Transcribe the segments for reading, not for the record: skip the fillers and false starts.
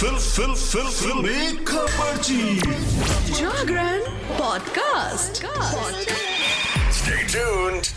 फिल्मी खबरची Jagran podcast. Stay tuned.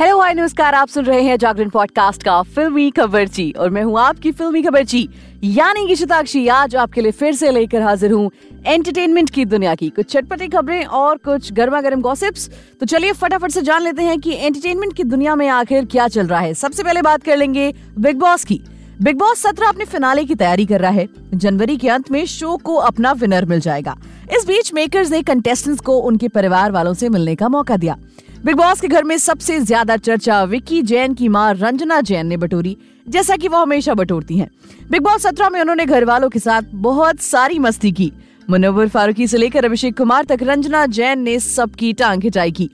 Hello hi नमस्कार, आप सुन रहे हैं जागरण पॉडकास्ट का फिल्मी खबरची और मैं हूँ आपकी फिल्मी खबरची यानी कि शिताक्षी। आज आपके लिए फिर से लेकर हाजिर हूँ एंटरटेनमेंट की दुनिया की कुछ चटपटी खबरें और कुछ गर्मा गर्म गॉसिप्स। तो चलिए फटाफट से जान लेते हैं कि एंटरटेनमेंट की दुनिया में आखिर क्या चल रहा है। सबसे पहले बात कर लेंगे बिग बॉस की। बिग बॉस 17 अपने फिनाले की तैयारी कर रहा है। जनवरी के अंत में शो को अपना विनर मिल जाएगा। इस बीच मेकर्स ने कंटेस्टेंट्स को उनके परिवार वालों से मिलने का मौका दिया। बिग बॉस के घर में सबसे ज्यादा चर्चा विक्की जैन की मां रंजना जैन ने बटोरी, जैसा कि वो हमेशा बटोरती हैं। बिग बॉस 17 में उन्होंने घर वालों के साथ बहुत सारी मस्ती की। मुनव्वर फारूकी से लेकर अभिषेक कुमार तक रंजना जैन ने सबकी टांग खिंचाई की।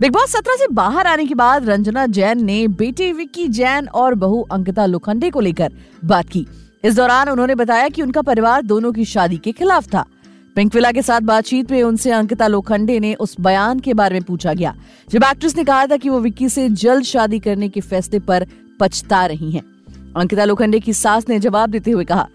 बिग बॉस 17 से बाहर आने के बाद रंजना जैन ने बेटे विक्की जैन और बहू अंकिता लोखंडे को लेकर बात की। इस दौरान उन्होंने बताया कि उनका परिवार दोनों की शादी के खिलाफ था। पिंकविला के साथ बातचीत में उनसे अंकिता लोखंडे ने उस बयान के बारे में पूछा गया जब एक्ट्रेस ने कहा था कि वो विक्की से जल्द शादी करने के फैसले पर पछता रही हैं। अंकिता लोखंडे की सास ने जवाब देते हुए कहा,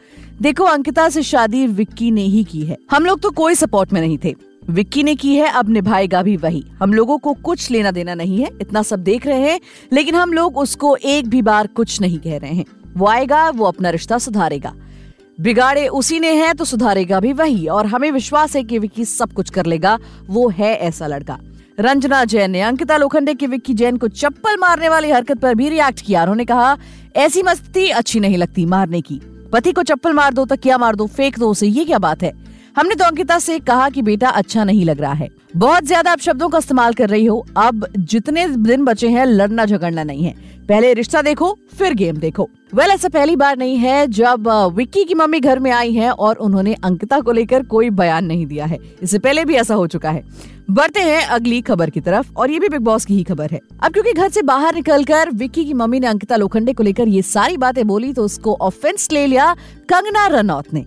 देखो अंकिता से शादी विक्की ने ही की है, हम लोग तो कोई सपोर्ट में नहीं थे, विक्की ने की है, अब निभाएगा भी वही, हम लोगों को कुछ लेना देना नहीं है, इतना सब देख रहे हैं लेकिन हम लोग उसको एक भी बार कुछ नहीं कह रहे हैं, वो आएगा वो अपना रिश्ता सुधारेगा, बिगाड़े उसी ने है तो सुधारेगा भी वही और हमें विश्वास है कि विक्की सब कुछ कर लेगा, वो है ऐसा लड़का। रंजना जैन ने अंकिता लोखंडे के विक्की जैन को चप्पल मारने वाली हरकत पर भी रिएक्ट किया। उन्होंने कहा, ऐसी मस्ती अच्छी नहीं लगती, मारने की, पति को चप्पल मार दो, तकिया मार दो, फेंक दो उसे, ये क्या बात है। हमने तो अंकिता से कहा कि बेटा अच्छा नहीं लग रहा है, बहुत ज्यादा अब शब्दों का इस्तेमाल कर रही हो, अब जितने दिन बचे हैं लड़ना झगड़ना नहीं है, पहले रिश्ता देखो फिर गेम देखो। वेल, ऐसा पहली बार नहीं है जब विक्की की मम्मी घर में आई है और उन्होंने अंकिता को लेकर कोई बयान नहीं दिया है, इससे पहले भी ऐसा हो चुका है। बढ़ते हैं अगली खबर की तरफ और ये भी बिग बॉस की ही खबर है। अब क्योंकि घर से बाहर निकलकर विक्की की मम्मी ने अंकिता लोखंडे को लेकर ये सारी बातें बोली तो उसको ऑफेंस ले लिया कंगना रनौत ने।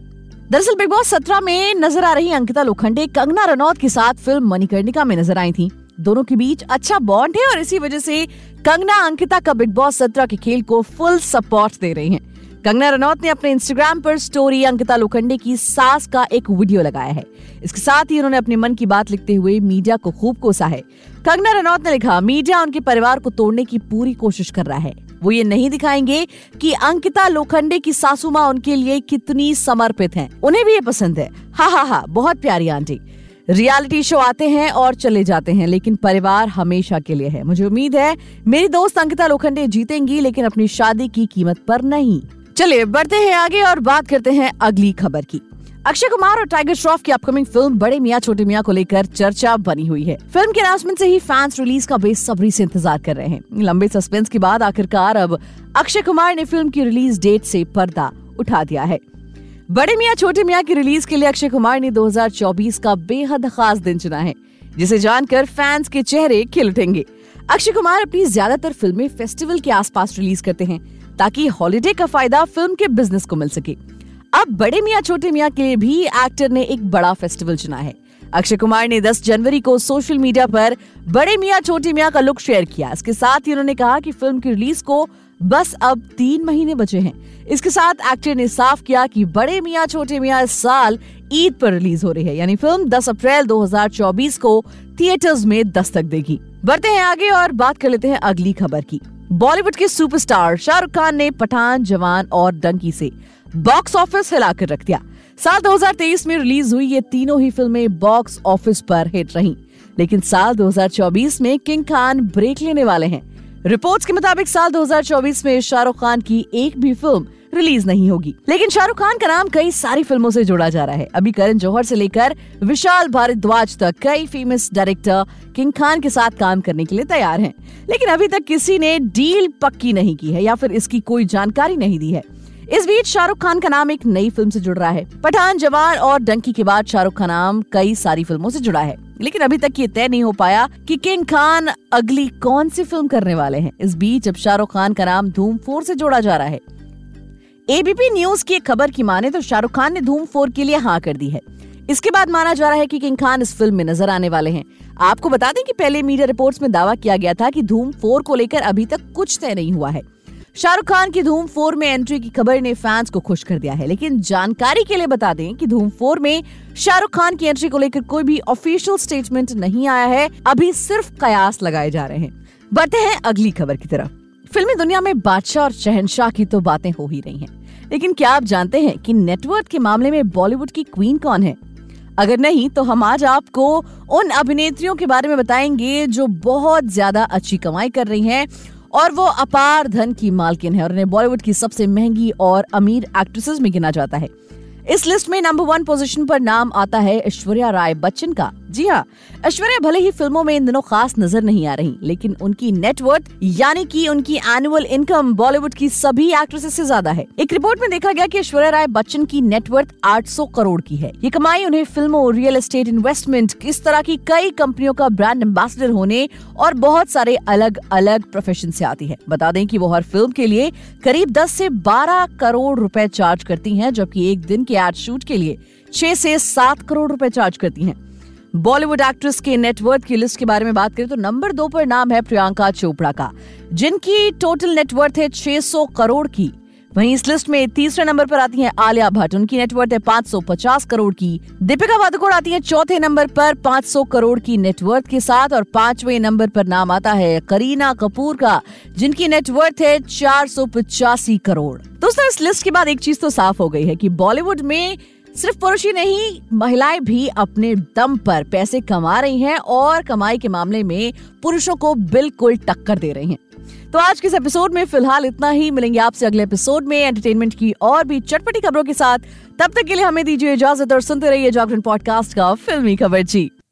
दरअसल बिग बॉस 17 में नजर आ रही अंकिता लोखंडे कंगना रनौत के साथ फिल्म मणिकर्णिका में नजर आई थी। दोनों के बीच अच्छा बॉन्ड है और इसी वजह से कंगना अंकिता का बिग बॉस 17 के खेल को फुल सपोर्ट दे रही हैं। कंगना रनौत ने अपने इंस्टाग्राम पर स्टोरी अंकिता लोखंडे की सास का एक वीडियो लगाया है। इसके साथ ही उन्होंने अपने मन की बात लिखते हुए मीडिया को खूब कोसा है। कंगना रनौत ने लिखा, मीडिया उनके परिवार को तोड़ने की पूरी कोशिश कर रहा है, वो ये नहीं दिखाएंगे कि अंकिता लोखंडे की सासू माँ उनके लिए कितनी समर्पित हैं, उन्हें भी ये पसंद है, हा हा हा, बहुत प्यारी आंटी। रियलिटी शो आते हैं और चले जाते हैं लेकिन परिवार हमेशा के लिए है। मुझे उम्मीद है मेरी दोस्त अंकिता लोखंडे जीतेंगी लेकिन अपनी शादी की कीमत पर नहीं। चलिए बढ़ते हैं आगे और बात करते हैं अगली खबर की। अक्षय कुमार और टाइगर श्रॉफ की अपकमिंग फिल्म बड़े मियाँ छोटे मियाँ को लेकर चर्चा बनी हुई है। फिल्म के अनाउंसमेंट से ही फैंस रिलीज का बेसब्री से इंतजार कर रहे हैं। लंबे सस्पेंस के बाद आखिरकार अब अक्षय कुमार ने फिल्म की रिलीज डेट से पर्दा उठा दिया है। बड़े मियाँ छोटे मियाँ की रिलीज के लिए अक्षय कुमार ने 2024 का बेहद खास दिन चुना है, जिसे जानकर फैंस के चेहरे खिल उठेंगे। अक्षय कुमार अपनी ज्यादातर फिल्में फेस्टिवल के आसपास रिलीज करते हैं ताकि हॉलीडे का फायदा फिल्म के बिजनेस को मिल सके। अब बड़े मियाँ छोटे मियाँ के लिए भी एक्टर ने एक बड़ा फेस्टिवल चुना है। अक्षय कुमार ने 10 जनवरी को सोशल मीडिया पर बड़े मियाँ छोटे मियाँ का लुक शेयर किया। इसके साथ ही उन्होंने कहा कि फिल्म की रिलीज को बस अब 3 महीने बचे हैं। इसके साथ एक्टर ने साफ किया कि बड़े मियाँ छोटे मियाँ इस साल ईद पर रिलीज हो रही है, यानी फिल्म 10 अप्रैल 2024 को थिएटर्स में दस्तक देगी। बढ़ते हैं आगे और बात कर लेते हैं अगली खबर की। बॉलीवुड के सुपरस्टार शाहरुख खान ने पठान, जवान और डंकी से बॉक्स ऑफिस हिलाकर रख दिया। साल 2023 में रिलीज हुई ये तीनों ही फिल्में बॉक्स ऑफिस पर हिट रहीं, लेकिन साल 2024 में किंग खान ब्रेक लेने वाले हैं। रिपोर्ट्स के मुताबिक साल 2024 में शाहरुख खान की एक भी फिल्म रिलीज नहीं होगी, लेकिन शाहरुख खान का नाम कई सारी फिल्मों से जोड़ा जा रहा है। अभी करण जौहर से लेकर विशाल भारद्वाज तक कई फेमस डायरेक्टर किंग खान के साथ काम करने के लिए तैयार हैं, लेकिन अभी तक किसी ने डील पक्की नहीं की है या फिर इसकी कोई जानकारी नहीं दी है। इस बीच शाहरुख खान का नाम एक नई फिल्म से जुड़ रहा है। पठान, जवान और डंकी के बाद शाहरुख का नाम कई सारी फिल्मों से जुड़ा है, लेकिन अभी तक ये तय नहीं हो पाया कि किंग खान अगली कौन सी फिल्म करने वाले हैं। इस बीच अब शाहरुख खान का नाम धूम 4 से जोड़ा जा रहा है। एबीपी न्यूज की एक खबर की माने तो शाहरुख खान ने धूम 4 के लिए हाँ कर दी है। इसके बाद माना जा रहा है कि किंग खान इस फिल्म में नजर आने वाले हैं। आपको बता दें कि पहले मीडिया रिपोर्ट्स में दावा किया गया था कि धूम 4 को लेकर अभी तक कुछ तय नहीं हुआ है। शाहरुख खान की धूम 4 में एंट्री की खबर ने फैंस को खुश कर दिया है, लेकिन जानकारी के लिए बता दें कि धूम 4 में शाहरुख खान की एंट्री को लेकर कोई भी ऑफिशियल स्टेटमेंट नहीं आया है, अभी सिर्फ कयास लगाए जा रहे हैं। बढ़ते हैं अगली खबर की तरफ। फिल्मी दुनिया में बादशाह और शहंशाह की तो बातें हो ही रही हैं, लेकिन क्या आप जानते हैं कि नेटवर्थ के मामले में बॉलीवुड की क्वीन कौन है? अगर नहीं तो हम आज आपको उन अभिनेत्रियों के बारे में बताएंगे जो बहुत ज्यादा अच्छी कमाई कर रही हैं और वो अपार धन की मालकिन है और उन्हें बॉलीवुड की सबसे महंगी और अमीर एक्ट्रेसेस में गिना जाता है। इस लिस्ट में नंबर 1 पोजीशन पर नाम आता है ऐश्वर्या राय बच्चन का। जी हाँ, ऐश्वर्या भले ही फिल्मों में इन दिनों खास नजर नहीं आ रही, लेकिन उनकी नेटवर्थ यानी कि उनकी एनुअल इनकम बॉलीवुड की सभी एक्ट्रेसेस से ज्यादा है। एक रिपोर्ट में देखा गया कि ऐश्वर्या राय बच्चन की नेटवर्थ 800 करोड़ की है। ये कमाई उन्हें फिल्मों, रियल एस्टेट, इन्वेस्टमेंट, इस तरह की कई कंपनियों का ब्रांड एम्बेसडर होने और बहुत सारे अलग अलग प्रोफेशन से आती है। बता दें कि वो हर फिल्म के लिए करीब 10 से 12 करोड़ रुपए चार्ज करती है, जबकि एक दिन के एड शूट के लिए 6 से 7 करोड़ रुपए चार्ज करती है। बॉलीवुड एक्ट्रेस के नेटवर्थ की लिस्ट के बारे में बात करें तो नंबर 2 पर नाम है प्रियंका चोपड़ा का, जिनकी टोटल नेटवर्थ है 600 करोड़ की। वहीं इस लिस्ट में तीसरे नंबर पर आती हैं आलिया भट्ट, उनकी नेटवर्थ है 550 करोड़ की। दीपिका पादुकोण आती है चौथे नंबर पर 500 करोड़ की नेटवर्थ के साथ। और 5वें नंबर पर नाम आता है करीना कपूर का, जिनकी नेटवर्थ है 485 करोड़। दोस्तों, इस लिस्ट के बाद एक चीज तो साफ हो गई है कि बॉलीवुड में सिर्फ पुरुष ही नहीं, महिलाएं भी अपने दम पर पैसे कमा रही हैं और कमाई के मामले में पुरुषों को बिल्कुल टक्कर दे रही हैं। तो आज के इस एपिसोड में फिलहाल इतना ही। मिलेंगे आपसे अगले एपिसोड में एंटरटेनमेंट की और भी चटपटी खबरों के साथ। तब तक के लिए हमें दीजिए इजाजत और सुनते रहिए जागरण पॉडकास्ट का फिल्मी खबरची।